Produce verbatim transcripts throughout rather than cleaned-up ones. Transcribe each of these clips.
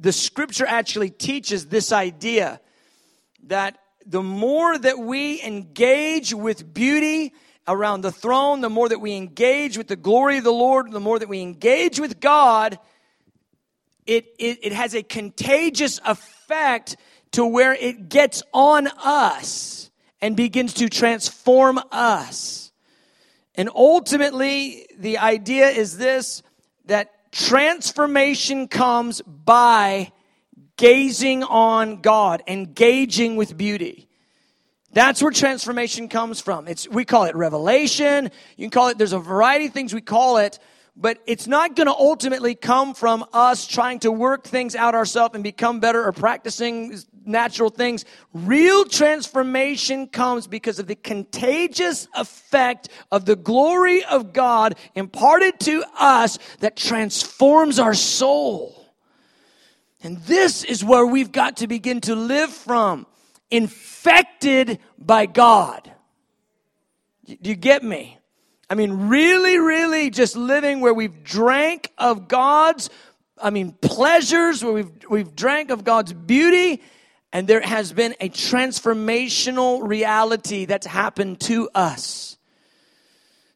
the scripture actually teaches this idea that the more that we engage with beauty around the throne, the more that we engage with the glory of the Lord, the more that we engage with God, it, it, it has a contagious effect to where it gets on us and begins to transform us. And ultimately, the idea is this, that transformation comes by gazing on God, engaging with beauty. That's where transformation comes from. It's, we call it revelation. You can call it, there's a variety of things we call it, but it's not going to ultimately come from us trying to work things out ourselves and become better or practicing natural things. Real transformation comes because of the contagious effect of the glory of God imparted to us that transforms our soul. And this is where we've got to begin to live from. Infected by God. Do you get me? I mean, really, really just living where we've drank of God's, I mean, pleasures, where we've we've drank of God's beauty, and there has been a transformational reality that's happened to us.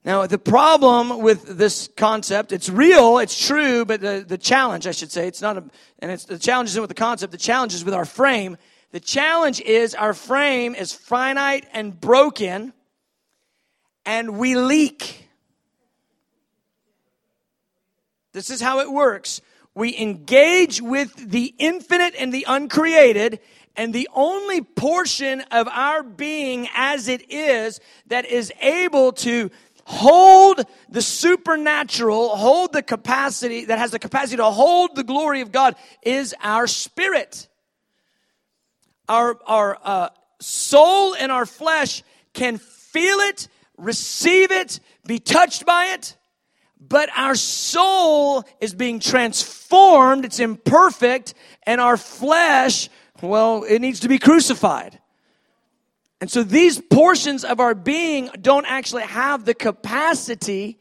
Now, the problem with this concept, it's real, it's true, but the, the challenge, I should say, it's not a, and it's the challenge isn't with the concept, the challenge is with our frame. The challenge is our frame is finite and broken, and we leak. This is how it works. We engage with the infinite and the uncreated, and the only portion of our being as it is that is able to hold the supernatural, hold the capacity, that has the capacity to hold the glory of God, is our spirit. Our our uh, soul and our flesh can feel it, receive it, be touched by it, but our soul is being transformed. It's imperfect, and our flesh, well, it needs to be crucified. And so these portions of our being don't actually have the capacity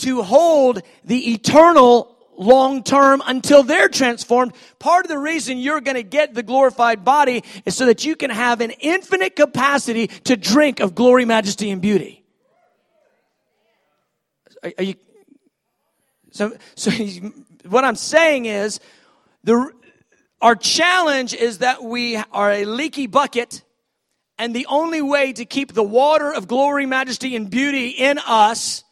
to hold the eternal long term until they're transformed. Part of the reason you're going to get the glorified body is so that you can have an infinite capacity to drink of glory, majesty, and beauty. Are, are you, so, so what I'm saying is, the our challenge is that we are a leaky bucket, and the only way to keep the water of glory, majesty, and beauty in us,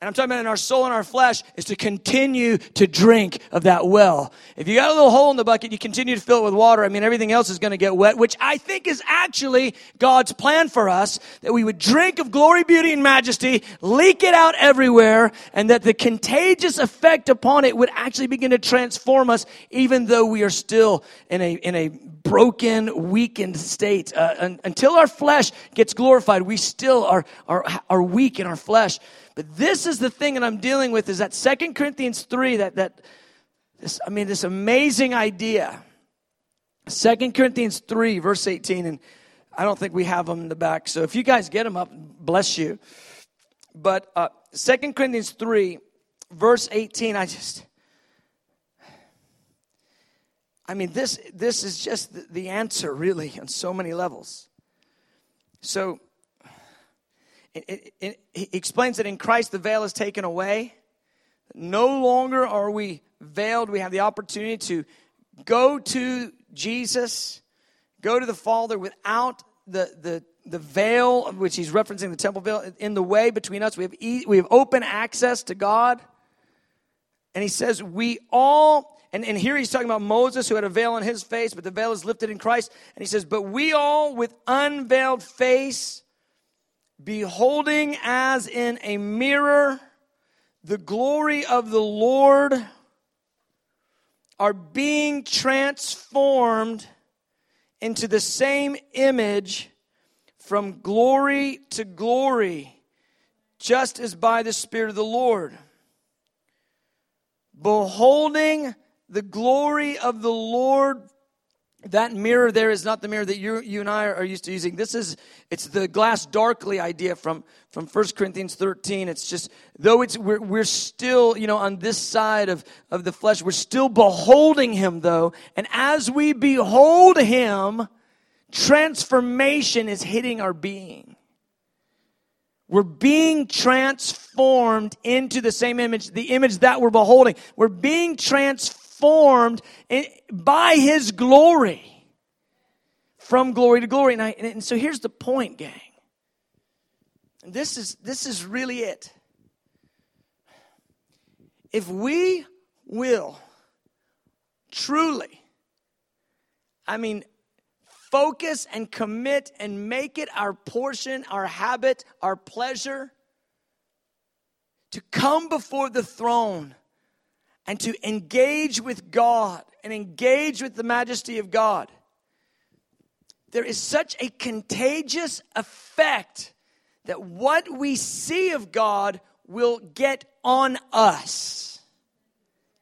and I'm talking about in our soul and our flesh, is to continue to drink of that well. If you got a little hole in the bucket, you continue to fill it with water. I mean, everything else is going to get wet, which I think is actually God's plan for us, that we would drink of glory, beauty, and majesty, leak it out everywhere, and that the contagious effect upon it would actually begin to transform us, even though we are still in a in a broken, weakened state. Uh, un, until our flesh gets glorified, we still are are are weak in our flesh. But this is the thing that I'm dealing with, is that Second Corinthians three, that, that this, I mean, this amazing idea. Second Corinthians three, verse eighteen, and I don't think we have them in the back, so if you guys get them up, bless you. But uh, Second Corinthians three, verse eighteen, I just, I mean, this, this is just the, the answer, really, on so many levels. So, It, it, it, he explains that in Christ the veil is taken away. No longer are we veiled. We have the opportunity to go to Jesus, go to the Father without the the, the veil, which he's referencing the temple veil, in the way between us. We have e- we have open access to God. And he says we all, and, and here he's talking about Moses, who had a veil on his face, but the veil is lifted in Christ. And he says, but we all with unveiled face, beholding as in a mirror the glory of the Lord, are being transformed into the same image from glory to glory, just as by the Spirit of the Lord. Beholding the glory of the Lord That mirror there is not the mirror that you, you and I are used to using. This is, it's the glass darkly idea from, from First Corinthians thirteen. It's just, though it's we're, we're still, you know, on this side of, of the flesh, we're still beholding him, though. And as we behold him, transformation is hitting our being. We're being transformed into the same image, the image that we're beholding. We're being transformed. Formed by his glory, from glory to glory. And, I, and so here's the point, gang. And this is this is really it. If we will truly, I mean, focus and commit and make it our portion, our habit, our pleasure, to come before the throne and to engage with God and engage with the majesty of God, there is such a contagious effect that what we see of God will get on us.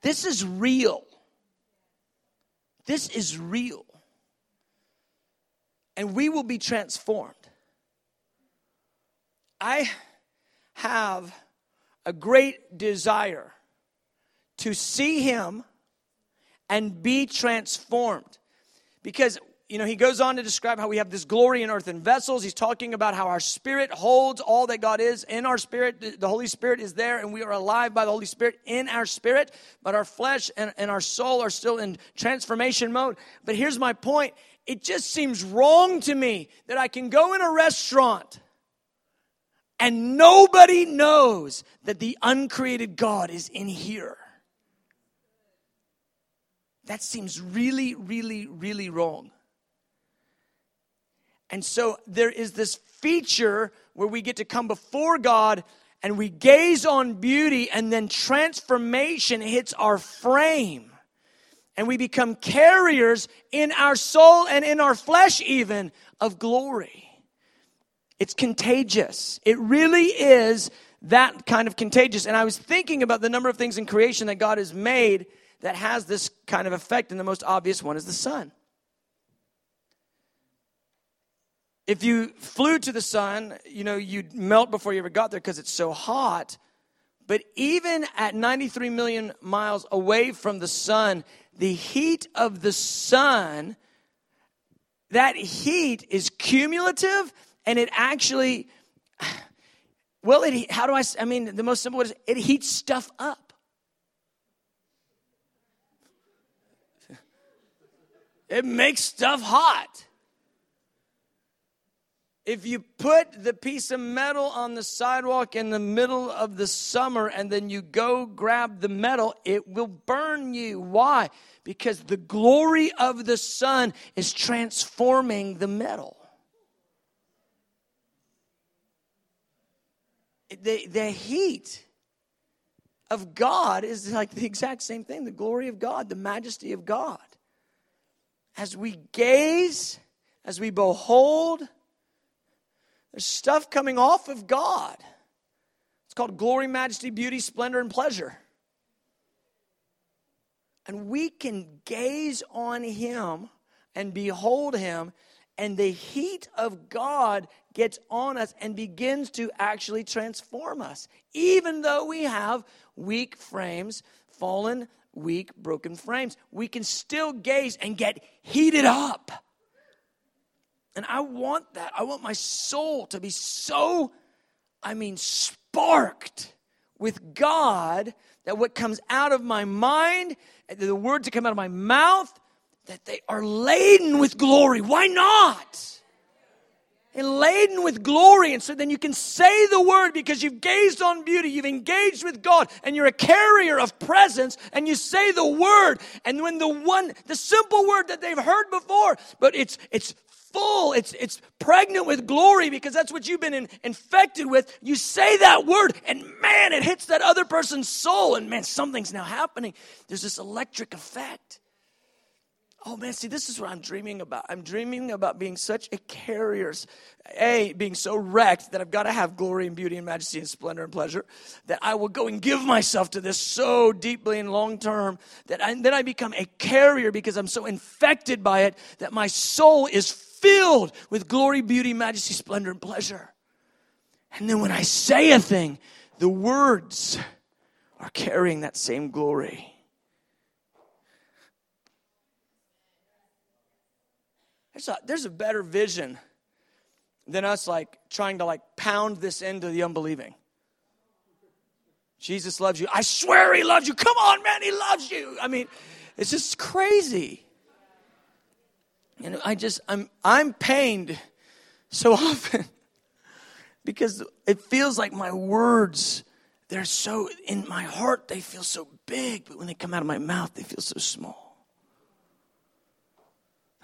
This is real. This is real. And we will be transformed. I have a great desire to see him and be transformed. Because, you know, he goes on to describe how we have this glory in earthen vessels. He's talking about how our spirit holds all that God is in our spirit. The Holy Spirit is there, and we are alive by the Holy Spirit in our spirit. But our flesh and, and our soul are still in transformation mode. But here's my point. It just seems wrong to me that I can go in a restaurant and nobody knows that the uncreated God is in here. That seems really, really, really wrong. And so there is this feature where we get to come before God and we gaze on beauty, and then transformation hits our frame. And we become carriers in our soul and in our flesh even of glory. It's contagious. It really is that kind of contagious. And I was thinking about the number of things in creation that God has made that has this kind of effect, and the most obvious one is the sun. If you flew to the sun, you know, you'd melt before you ever got there because it's so hot. But even at ninety-three million miles away from the sun, the heat of the sun, that heat is cumulative, and it actually, well, it, how do I, I mean, the most simple way is it heats stuff up. It makes stuff hot. If you put the piece of metal on the sidewalk in the middle of the summer and then you go grab the metal, it will burn you. Why? Because the glory of the sun is transforming the metal. The, the heat of God is like the exact same thing. The glory of God, the majesty of God. As we gaze, as we behold, there's stuff coming off of God. It's called glory, majesty, beauty, splendor, and pleasure. And we can gaze on him and behold him, and the heat of God gets on us and begins to actually transform us, even though we have weak frames, fallen weak, broken frames. We can still gaze and get heated up. And I want that. I want my soul to be so, I mean, sparked with God that what comes out of my mind, the words that come out of my mouth, that they are laden with glory. Why not? They're laden with glory. And so then you can say the word because you've gazed on beauty, you've engaged with God, and you're a carrier of presence, and you say the word. And when the one, the simple word that they've heard before, but it's it's full, it's it's pregnant with glory because that's what you've been in, infected with, you say that word, and man, it hits that other person's soul, and man, something's now happening. There's this electric effect. Oh, man, see, this is what I'm dreaming about. I'm dreaming about being such a carrier, A, being so wrecked that I've got to have glory and beauty and majesty and splendor and pleasure, that I will go and give myself to this so deeply and long-term that I, then I become a carrier because I'm so infected by it that my soul is filled with glory, beauty, majesty, splendor, and pleasure. And then when I say a thing, the words are carrying that same glory. There's a, there's a better vision than us like trying to like pound this into the unbelieving. Jesus loves you. I swear he loves you. Come on, man, he loves you. I mean, it's just crazy. And I just, I'm, I'm pained so often because it feels like my words, they're so, in my heart, they feel so big. But when they come out of my mouth, they feel so small.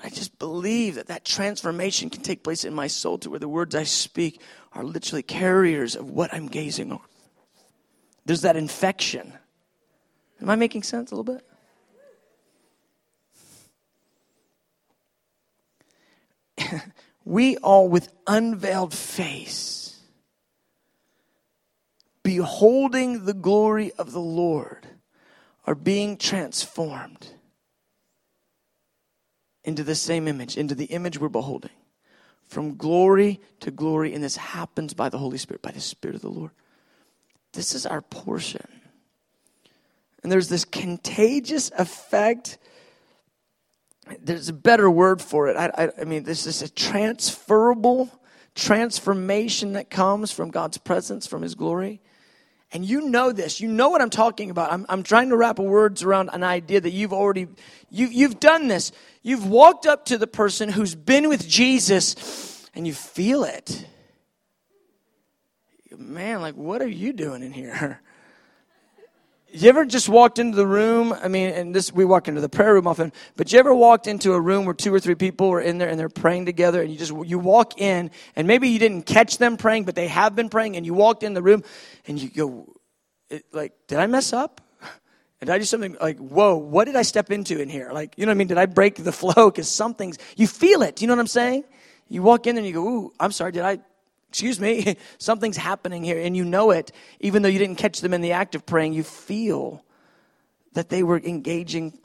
I just believe that that transformation can take place in my soul to where the words I speak are literally carriers of what I'm gazing on. There's that infection. Am I making sense a little bit? We all with unveiled face, beholding the glory of the Lord, are being transformed into the same image, into the image we're beholding. From glory to glory, and this happens by the Holy Spirit, by the Spirit of the Lord. This is our portion. And there's this contagious effect. There's a better word for it. I, I, I mean, this is a transferable transformation that comes from God's presence, from His glory. And you know this. You know what I'm talking about. I'm, I'm trying to wrap words around an idea that you've already, you, you've done this. You've walked up to the person who's been with Jesus, and you feel it. Man, like, what are you doing in here? You ever just walked into the room? I mean, and this we walk into the prayer room often. But you ever walked into a room where two or three people are in there and they're praying together, and you just you walk in, and maybe you didn't catch them praying, but they have been praying, and you walked in the room, and you go, it, like, did I mess up? Did I do something? Like, whoa, what did I step into in here? Like, you know what I mean? Did I break the flow? Because something's you feel it. Do you know what I'm saying? You walk in there and you go, ooh, I'm sorry, did I? Excuse me, something's happening here, and you know it. Even though you didn't catch them in the act of praying, you feel that they were engaging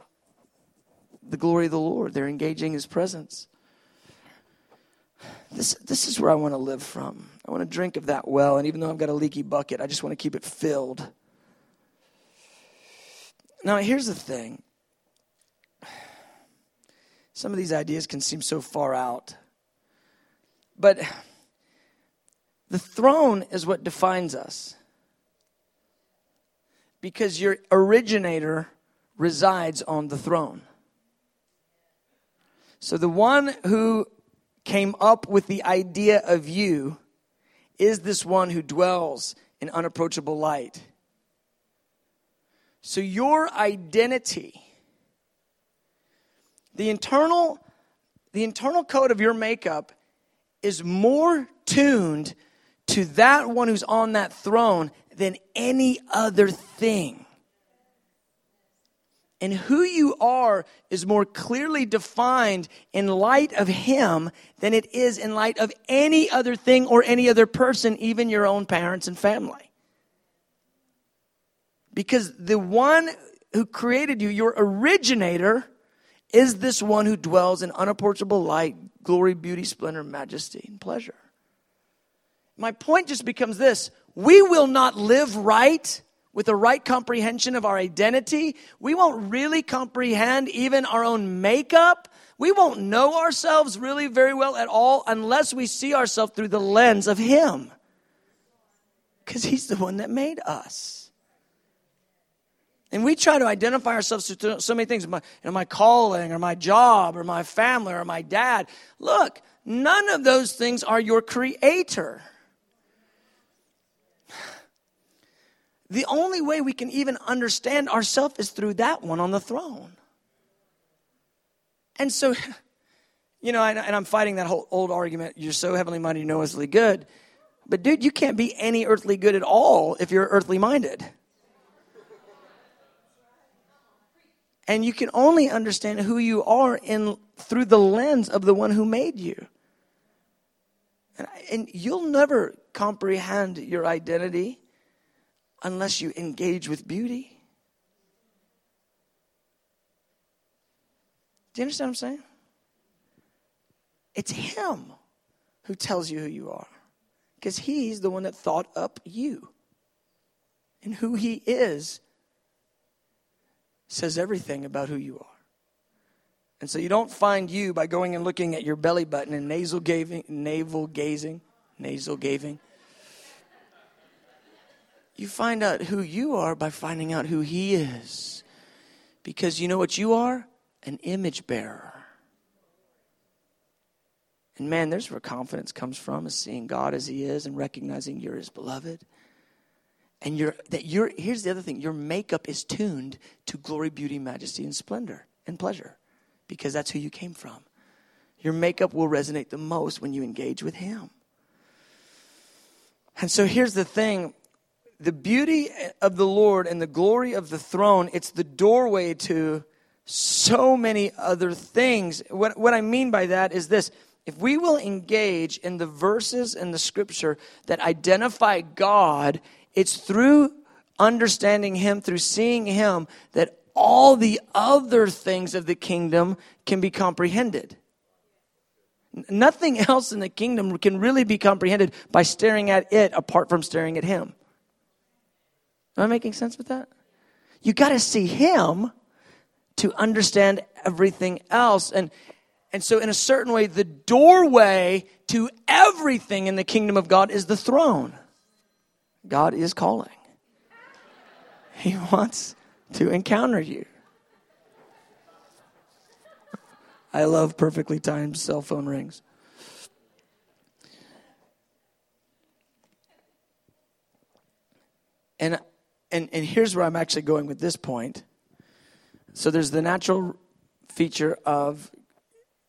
the glory of the Lord. They're engaging His presence. This this is where I want to live from. I want to drink of that well, and even though I've got a leaky bucket, I just want to keep it filled. Now, here's the thing. Some of these ideas can seem so far out, but the throne is what defines us, because your originator resides on the throne. So the one who came up with the idea of you is this one who dwells in unapproachable light. So your identity, the internal, the internal code of your makeup is more tuned to that one who's on that throne than any other thing. And who you are is more clearly defined in light of Him than it is in light of any other thing or any other person, even your own parents and family. Because the one who created you, your originator, is this one who dwells in unapproachable light, glory, beauty, splendor, majesty, and pleasure. My point just becomes this. We will not live right with a right comprehension of our identity. We won't really comprehend even our own makeup. We won't know ourselves really very well at all unless we see ourselves through the lens of Him. Because He's the one that made us. And we try to identify ourselves through so many things. My, you know, my calling or my job or my family or my dad. Look, none of those things are your creator. The only way we can even understand ourselves is through that one on the throne. And so, you know, and I'm fighting that whole old argument, you're so heavenly minded, you know earthly good. But dude, you can't be any earthly good at all if you're earthly minded. And you can only understand who you are in through the lens of the one who made you. And, and you'll never comprehend your identity unless you engage with beauty. Do you understand what I'm saying? It's him who tells you who you are. Because he's the one that thought up you. And who he is says everything about who you are. And so you don't find you by going and looking at your belly button and nasal gazing, navel gazing, nasal gazing. You find out who you are by finding out who he is. Because you know what you are? An image bearer. And man, there's where confidence comes from, is seeing God as he is and recognizing you're his beloved. And you're, that you're, here's the other thing. Your makeup is tuned to glory, beauty, majesty, and splendor and pleasure. Because that's who you came from. Your makeup will resonate the most when you engage with him. And so here's the thing. The beauty of the Lord and the glory of the throne, it's the doorway to so many other things. What, what I mean by that is this. If we will engage in the verses in the scripture that identify God, it's through understanding him, through seeing him, that all the other things of the kingdom can be comprehended. Nothing else in the kingdom can really be comprehended by staring at it apart from staring at him. Am I making sense with that? You got to see him to understand everything else. And And so in a certain way, the doorway to everything in the kingdom of God is the throne. God is calling. He wants to encounter you. I love perfectly timed cell phone rings. And and and here's where I'm actually going with this point. So there's the natural feature of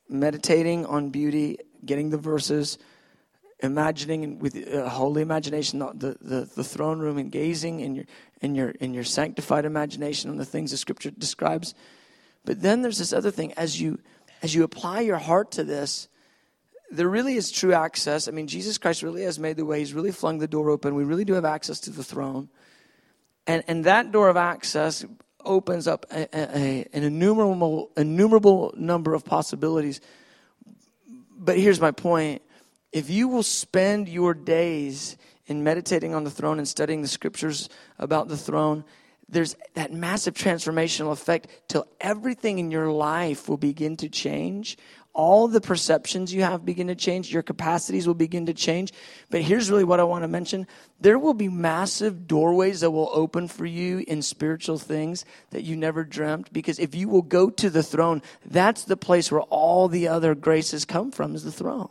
meditating on beauty, getting the verses, imagining with a holy imagination the, the, the throne room, and gazing in your in your in your sanctified imagination on the things the scripture describes. But then there's this other thing. As you as you apply your heart to this, there really is true access. I mean, Jesus Christ really has made the way. He's really flung the door open. We really do have access to the throne. And and that door of access opens up a, a, an innumerable innumerable number of possibilities. But here's my point. If you will spend your days in meditating on the throne and studying the scriptures about the throne, there's that massive transformational effect till everything in your life will begin to change. All the perceptions you have begin to change. Your capacities will begin to change. But here's really what I want to mention. There will be massive doorways that will open for you in spiritual things that you never dreamt. Because if you will go to the throne, that's the place where all the other graces come from, is the throne.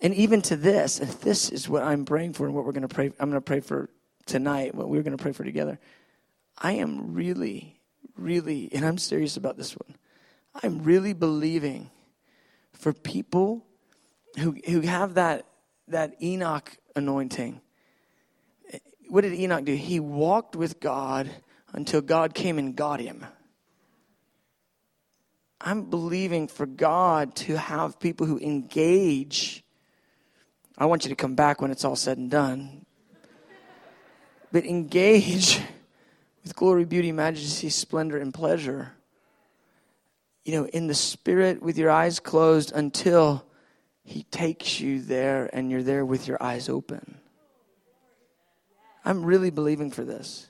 And even to this, and this is what I'm praying for and what we're going to pray. I'm going to pray for tonight, what we're going to pray for together. I am really, really, and I'm serious about this one. I'm really believing for people who who have that that Enoch anointing. What did Enoch do? He walked with God until God came and got him. I'm believing for God to have people who engage. I want you to come back when it's all said and done. But engage with glory, beauty, majesty, splendor, and pleasure. You know, in the spirit with your eyes closed until he takes you there and you're there with your eyes open. I'm really believing for this.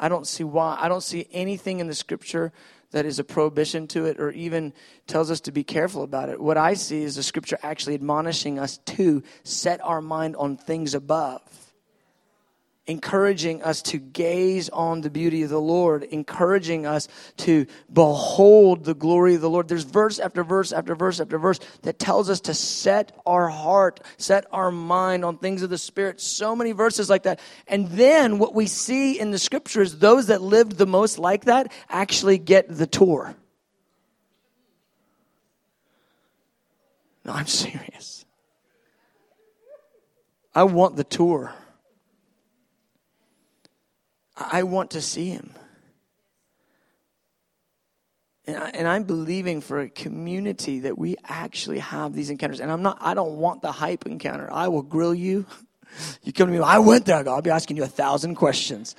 I don't see why. I don't see anything in the scripture that is a prohibition to it or even tells us to be careful about it. What I see is the scripture actually admonishing us to set our mind on things above. Encouraging us to gaze on the beauty of the Lord. Encouraging us to behold the glory of the Lord. There's verse after verse after verse after verse that tells us to set our heart, set our mind on things of the Spirit. So many verses like that. And then what we see in the Scripture is those that lived the most like that actually get the tour. No, I'm serious. I want the tour. I want to see him. And, I, and I'm believing for a community that we actually have these encounters. And I'm not, I don't want the hype encounter. I will grill you. You come to me, I went there. I go, I'll be asking you a thousand questions.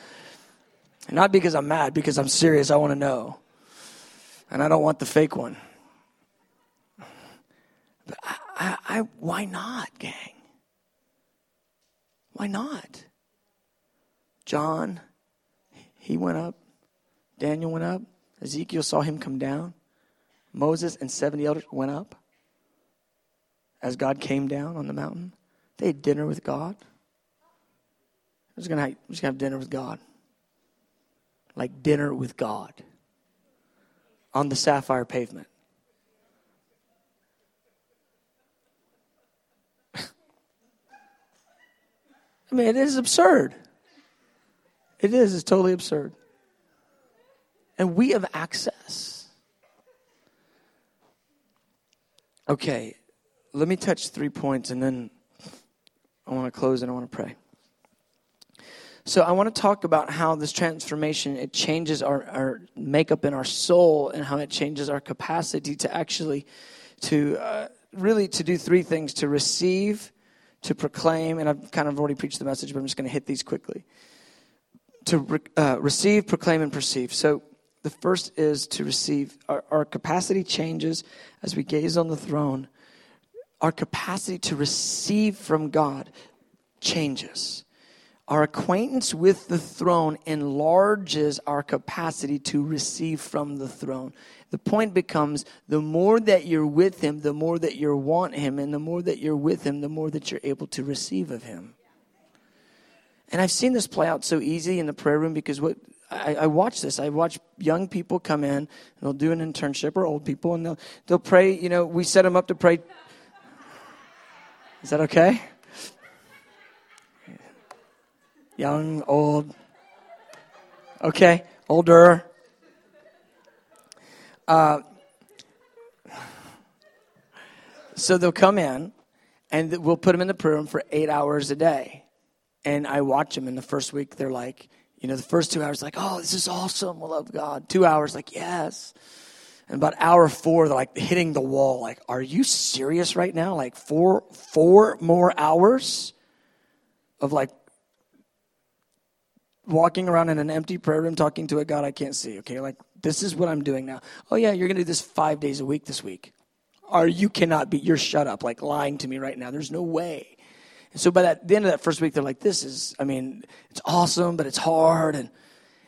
And not because I'm mad, because I'm serious. I want to know. And I don't want the fake one. But I, I, I why not, gang? Why not? John, he went up. Daniel went up. Ezekiel saw him come down. Moses and seventy elders went up as God came down on the mountain. They had dinner with God. I'm just going to have dinner with God. Like dinner with God. On the sapphire pavement. I mean, it is absurd. It is. It's totally absurd. And we have access. Okay, let me touch three points and then I want to close and I want to pray. So I want to talk about how this transformation, it changes our, our makeup in our soul and how it changes our capacity to actually, to uh, really to do three things, to receive, to proclaim, and I've kind of already preached the message, but I'm just going to hit these quickly. To re- uh, receive, proclaim, and perceive. So the first is to receive. Our, our capacity changes as we gaze on the throne. Our capacity to receive from God changes. Our acquaintance with the throne enlarges our capacity to receive from the throne. The point becomes, the more that you're with him, the more that you want him, and the more that you're with him, the more that you're able to receive of him. And I've seen this play out so easy in the prayer room because what I, I watch this. I watch young people come in, and they'll do an internship, or old people, and they'll, they'll pray. You know, we set them up to pray. Is that okay? Young, old, okay, older. Uh, so they'll come in, and we'll put them in the prayer room for eight hours a day. And I watch them, and the first week, they're like, you know, the first two hours, like, oh, this is awesome, we love God. Two hours, like, yes. And about hour four, they're like hitting the wall, like, are you serious right now? Like, four, four more hours of, like, walking around in an empty prayer room talking to a God I can't see, okay? Like, this is what I'm doing now. Oh, yeah, you're going to do this five days a week this week. Or you cannot be, you're shut up, like lying to me right now. There's no way. And so by that, the end of that first week, they're like, this is, I mean, it's awesome, but it's hard. And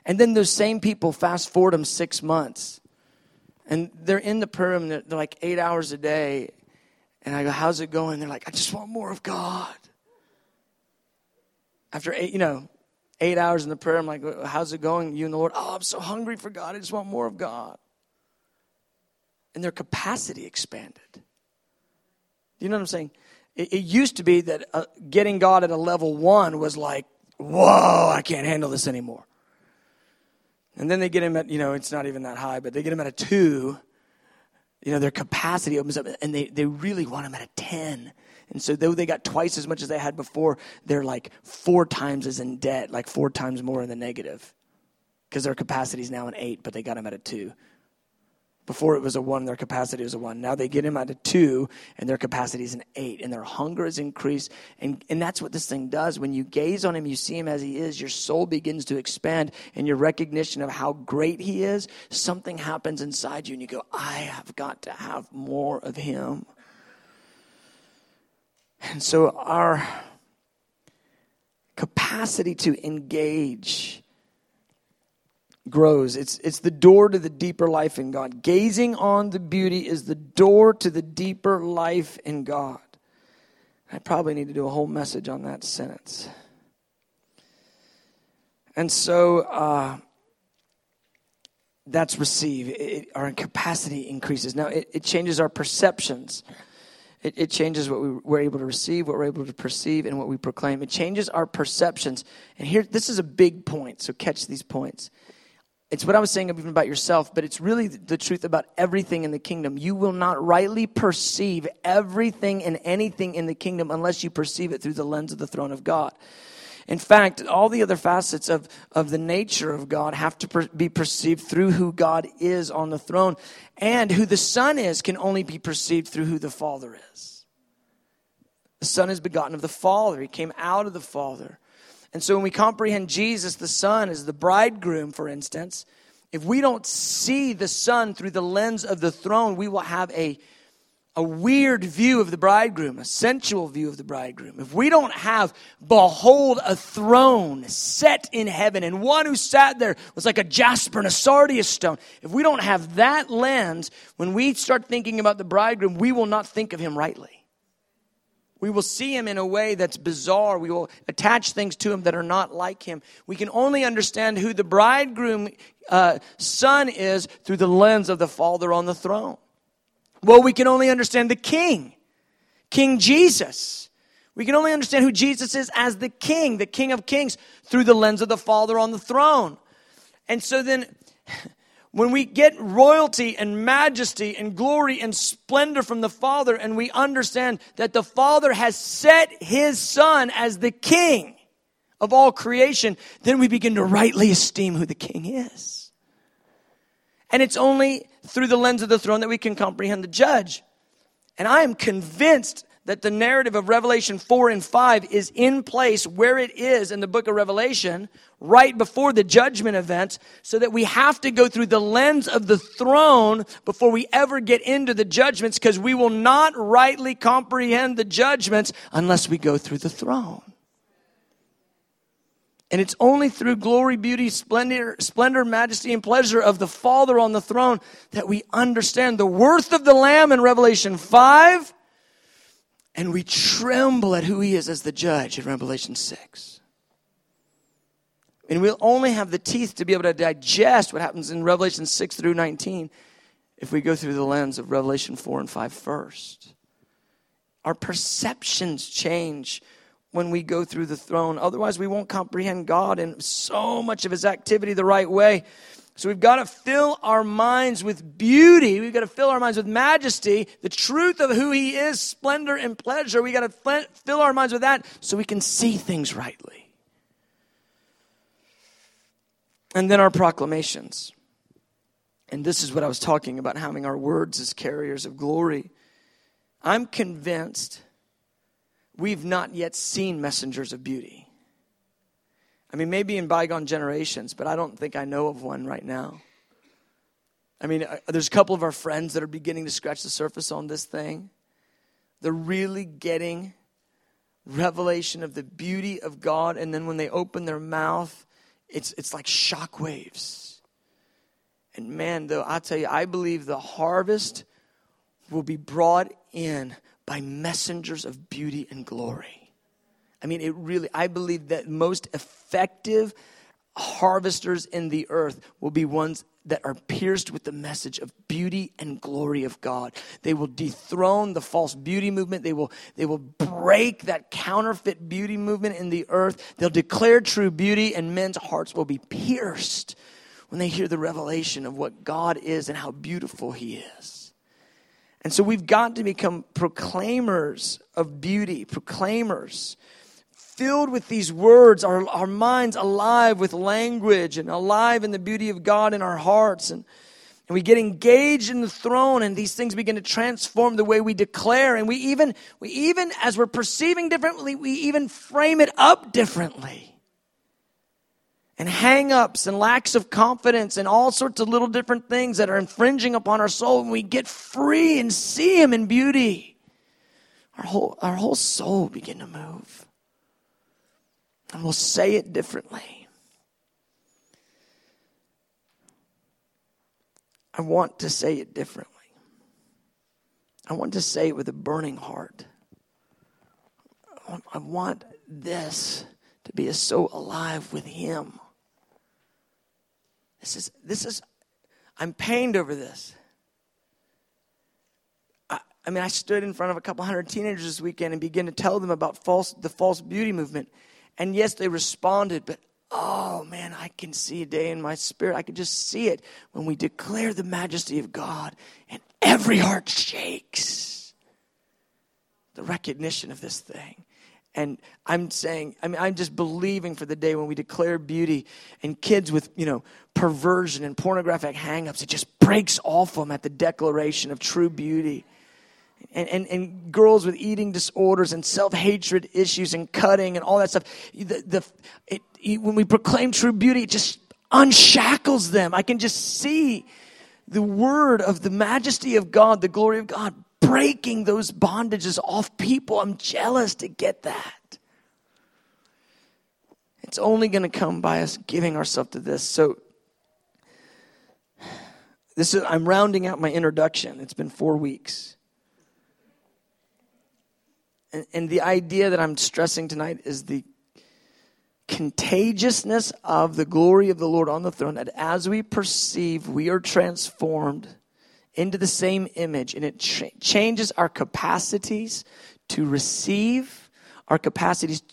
and then those same people, fast forward them six months. And they're in the prayer room, they're, they're like eight hours a day. And I go, how's it going? They're like, I just want more of God. After eight, you know, Eight hours in the prayer, I'm like, how's it going, you and the Lord? Oh, I'm so hungry for God. I just want more of God. And their capacity expanded. You know what I'm saying? It, it used to be that uh, getting God at a level one was like, whoa, I can't handle this anymore. And then they get him at, you know, it's not even that high, but they get him at a two. You know, their capacity opens up, and they, they really want him at a ten. And so though they got twice as much as they had before, they're like four times as in debt, like four times more in the negative. Because their capacity is now an eight, but they got him at a two. Before it was a one, their capacity was a one. Now they get him at a two, and their capacity is an eight, and their hunger is increased. And, and that's what this thing does. When you gaze on him, you see him as he is. Your soul begins to expand, and your recognition of how great he is, something happens inside you, and you go, I have got to have more of him. And so our capacity to engage grows. It's it's the door to the deeper life in God. Gazing on the beauty is the door to the deeper life in God. I probably need to do a whole message on that sentence. And so uh, that's receive. It, our capacity increases. Now it, it changes our perceptions. It, it changes what we, we're able to receive, what we're able to perceive, and what we proclaim. It changes our perceptions. And here, this is a big point, so catch these points. It's what I was saying even about yourself, but it's really the truth about everything in the kingdom. You will not rightly perceive everything and anything in the kingdom unless you perceive it through the lens of the throne of God. In fact, all the other facets of, of the nature of God have to per- be perceived through who God is on the throne, and who the Son is can only be perceived through who the Father is. The Son is begotten of the Father. He came out of the Father. And so when we comprehend Jesus, the Son, as the bridegroom, for instance, if we don't see the Son through the lens of the throne, we will have a A weird view of the bridegroom, a sensual view of the bridegroom. If we don't have, behold, a throne set in heaven, and one who sat there was like a jasper and a sardius stone. If we don't have that lens, when we start thinking about the bridegroom, we will not think of him rightly. We will see him in a way that's bizarre. We will attach things to him that are not like him. We can only understand who the bridegroom uh, son is through the lens of the Father on the throne. Well, we can only understand the King, King Jesus. We can only understand who Jesus is as the King, the King of Kings, through the lens of the Father on the throne. And so then, when we get royalty and majesty and glory and splendor from the Father, and we understand that the Father has set his Son as the King of all creation, then we begin to rightly esteem who the King is. And it's only through the lens of the throne that we can comprehend the judge. And I am convinced that the narrative of Revelation four and five is in place where it is in the book of Revelation, right before the judgment event, so that we have to go through the lens of the throne before we ever get into the judgments, because we will not rightly comprehend the judgments unless we go through the throne. And it's only through glory, beauty, splendor, splendor, majesty, and pleasure of the Father on the throne that we understand the worth of the Lamb in Revelation five, and we tremble at who he is as the judge in Revelation six. And we'll only have the teeth to be able to digest what happens in Revelation six through nineteen if we go through the lens of Revelation four and five first. Our perceptions change when we go through the throne. Otherwise, we won't comprehend God and so much of his activity the right way. So we've got to fill our minds with beauty. We've got to fill our minds with majesty, the truth of who he is, splendor and pleasure. We've got to fill our minds with that so we can see things rightly. And then our proclamations. And this is what I was talking about, having our words as carriers of glory. I'm convinced we've not yet seen messengers of beauty. I mean, maybe in bygone generations, but I don't think I know of one right now. I mean, there's a couple of our friends that are beginning to scratch the surface on this thing. They're really getting revelation of the beauty of God, and then when they open their mouth, it's it's like shockwaves. And man, though, I'll tell you, I believe the harvest will be brought in by messengers of beauty and glory. I mean, it really, I believe that most effective harvesters in the earth will be ones that are pierced with the message of beauty and glory of God. They will dethrone the false beauty movement. They will, they will break that counterfeit beauty movement in the earth. They'll declare true beauty, and men's hearts will be pierced when they hear the revelation of what God is and how beautiful he is. And so we've got to become proclaimers of beauty, proclaimers, filled with these words, our, our minds alive with language and alive in the beauty of God in our hearts. And, and we get engaged in the throne, and these things begin to transform the way we declare. And we even, we even as we're perceiving differently, we even frame it up differently. And hang-ups and lacks of confidence and all sorts of little different things that are infringing upon our soul, and we get free and see him in beauty. Our whole, our whole soul begin to move. And we'll say it differently. I want to say it differently. I want to say it with a burning heart. I want this to be so alive with him. This is, this is, I'm pained over this. I, I mean, I stood in front of a couple hundred teenagers this weekend and began to tell them about false, the false beauty movement. And yes, they responded, but oh man, I can see a day in my spirit. I can just see it when we declare the majesty of God, and every heart shakes. The recognition of this thing. And I'm saying, I mean, I'm just believing for the day when we declare beauty and kids with, you know, perversion and pornographic hangups, it just breaks off them at the declaration of true beauty. And, and and girls with eating disorders and self-hatred issues and cutting and all that stuff, the, the it, it, when we proclaim true beauty, it just unshackles them. I can just see the word of the majesty of God, the glory of God, breaking those bondages off people. I'm jealous to get that. It's only going to come by us giving ourselves to this. So this is I'm rounding out my introduction. It's been four weeks. And the idea that I'm stressing tonight is the contagiousness of the glory of the Lord on the throne. And as we perceive, we are transformed into the same image. And it ch- changes our capacities to receive, our capacities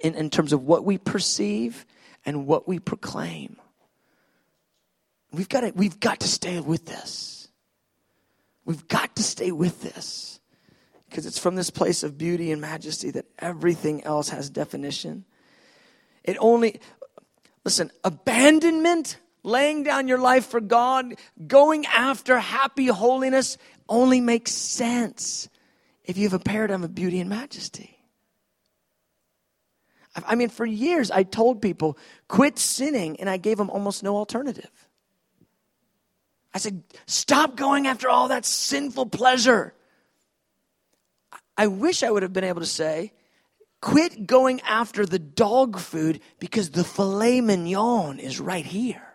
in, in terms of what we perceive and what we proclaim. We've got to, we've got to stay with this. We've got to stay with this. Because it's from this place of beauty and majesty that everything else has definition. It only, listen, abandonment, laying down your life for God, going after happy holiness only makes sense if you have a paradigm of beauty and majesty. I mean, for years I told people, quit sinning, and I gave them almost no alternative. I said, stop going after all that sinful pleasure. I wish I would have been able to say, quit going after the dog food because the filet mignon is right here.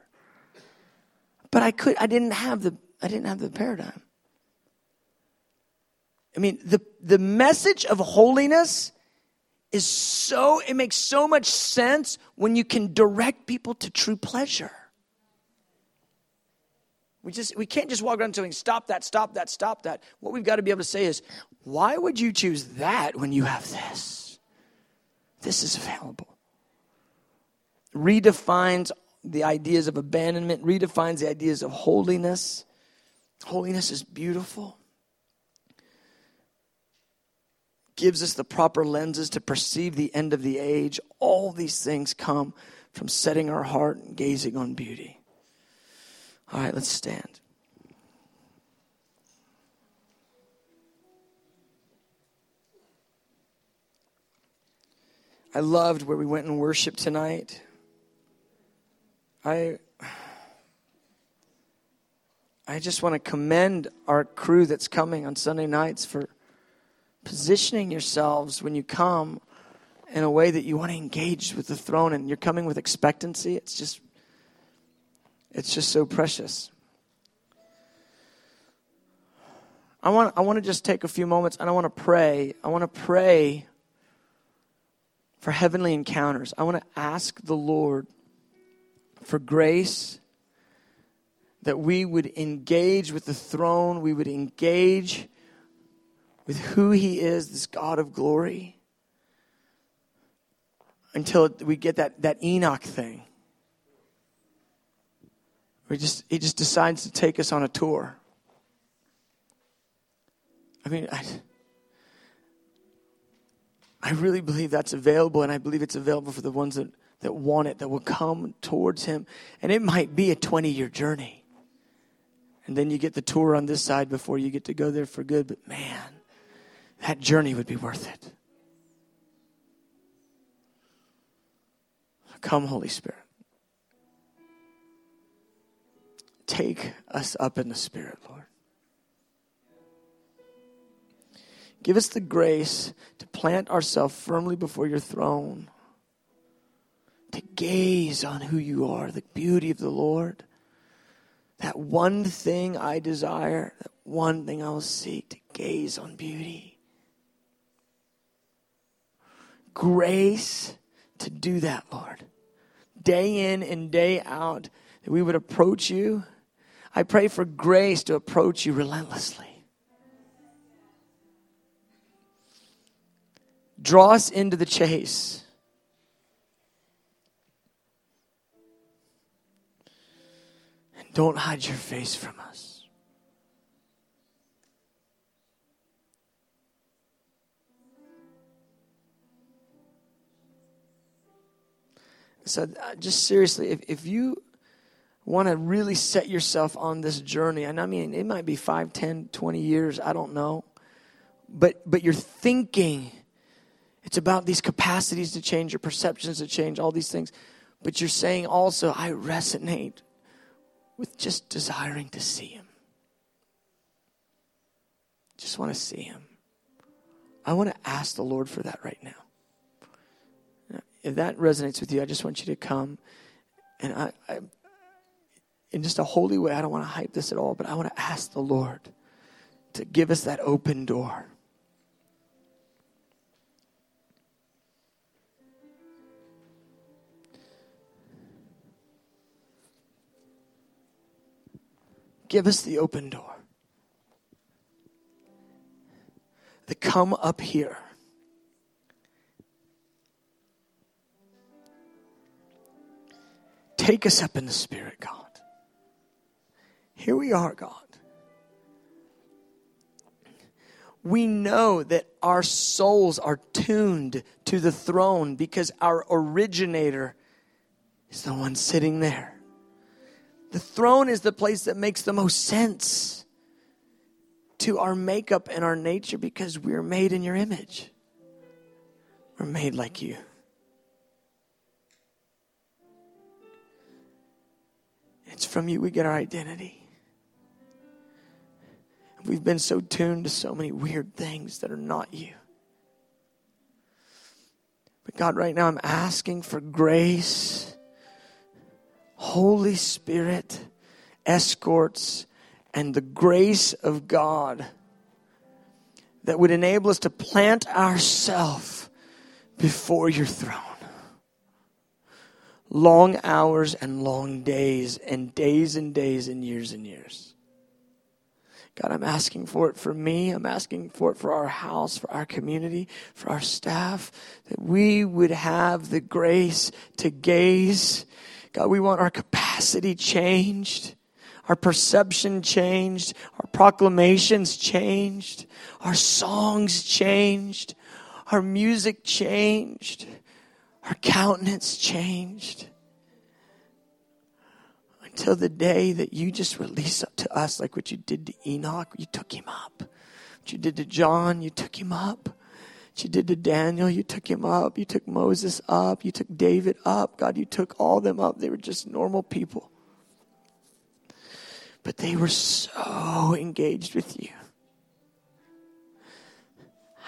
But I could I didn't have the I didn't have the paradigm. I mean, the the message of holiness is so it makes so much sense when you can direct people to true pleasure. We just we can't just walk around saying, stop that, stop that, stop that. What we've got to be able to say is, why would you choose that when you have this? This is available. Redefines the ideas of abandonment, redefines the ideas of holiness. Holiness is beautiful. Gives us the proper lenses to perceive the end of the age. All these things come from setting our heart and gazing on beauty. All right, let's stand. I loved where we went and worshiped tonight. I I just want to commend our crew that's coming on Sunday nights for positioning yourselves when you come in a way that you want to engage with the throne, and you're coming with expectancy. It's just It's just so precious. I want I want to just take a few moments, and I want to pray. I want to pray for heavenly encounters. I want to ask the Lord for grace that we would engage with the throne. We would engage with who He is, this God of glory, until we get that, that Enoch thing. We just he just decides to take us on a tour. I mean, I, I really believe that's available, and I believe it's available for the ones that, that want it, that will come towards Him. And it might be a twenty-year journey. And then you get the tour on this side before you get to go there for good. But man, that journey would be worth it. Come, Holy Spirit. Take us up in the Spirit, Lord. Give us the grace to plant ourselves firmly before your throne, to gaze on who you are, the beauty of the Lord. That one thing I desire, that one thing I will seek, to gaze on beauty. Grace to do that, Lord. Day in and day out, that we would approach you. I pray for grace to approach you relentlessly. Draw us into the chase. And don't hide your face from us. said, just seriously, if, if you want to really set yourself on this journey, and I mean, it might be five, ten, twenty years, I don't know, but but you're thinking it's about these capacities to change, your perceptions to change, all these things, but you're saying also, I resonate with just desiring to see him. Just want to see him. I want to ask the Lord for that right now. If that resonates with you, I just want you to come. And I, I, in just a holy way, I don't want to hype this at all, but I want to ask the Lord to give us that open door. Give us the open door. The come up here. Take us up in the Spirit, God. Here we are, God. We know that our souls are tuned to the throne because our originator is the one sitting there. The throne is the place that makes the most sense to our makeup and our nature because we're made in your image. We're made like you. It's from you we get our identity. We've been so tuned to so many weird things that are not you. But God, right now I'm asking for grace. Holy Spirit escorts and the grace of God that would enable us to plant ourselves before your throne. Long hours and long days and days and days and years and years. God, I'm asking for it for me. I'm asking for it for our house, for our community, for our staff, that we would have the grace to gaze. God, we want our capacity changed, our perception changed, our proclamations changed, our songs changed, our music changed. Our countenance changed until the day that you just release up to us like what you did to Enoch. You took him up. What you did to John, you took him up. What you did to Daniel, you took him up. You took Moses up. You took David up. God, you took all them up. They were just normal people. But they were so engaged with you.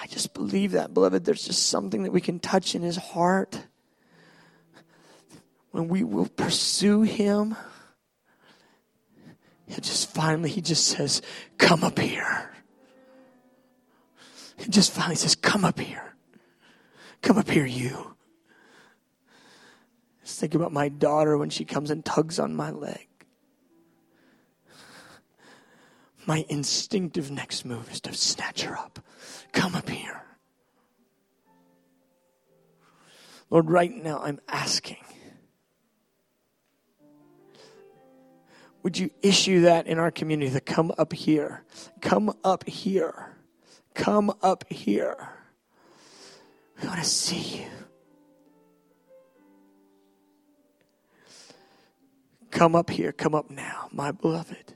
I just believe that, beloved. There's just something that we can touch in his heart. When we will pursue him, he'll just finally, he just says, come up here. He just finally says, come up here. Come up here, you. Just think about my daughter when she comes and tugs on my leg. My instinctive next move is to snatch her up. Come up here. Lord, right now I'm asking. Would you issue that in our community? The come up here. Come up here. Come up here. We want to see you. Come up here. Come up now, my beloved.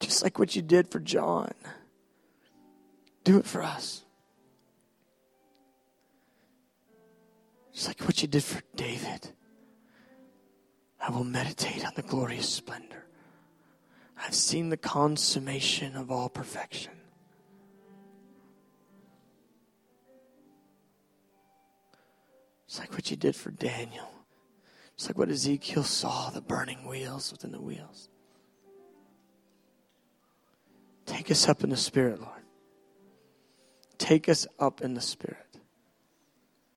Just like what you did for John. Do it for us. Just like what you did for David. I will meditate on the glorious splendor. I've seen the consummation of all perfection. Just like what you did for Daniel. Just like what Ezekiel saw, the burning wheels within the wheels. Take us up in the Spirit, Lord. Take us up in the Spirit.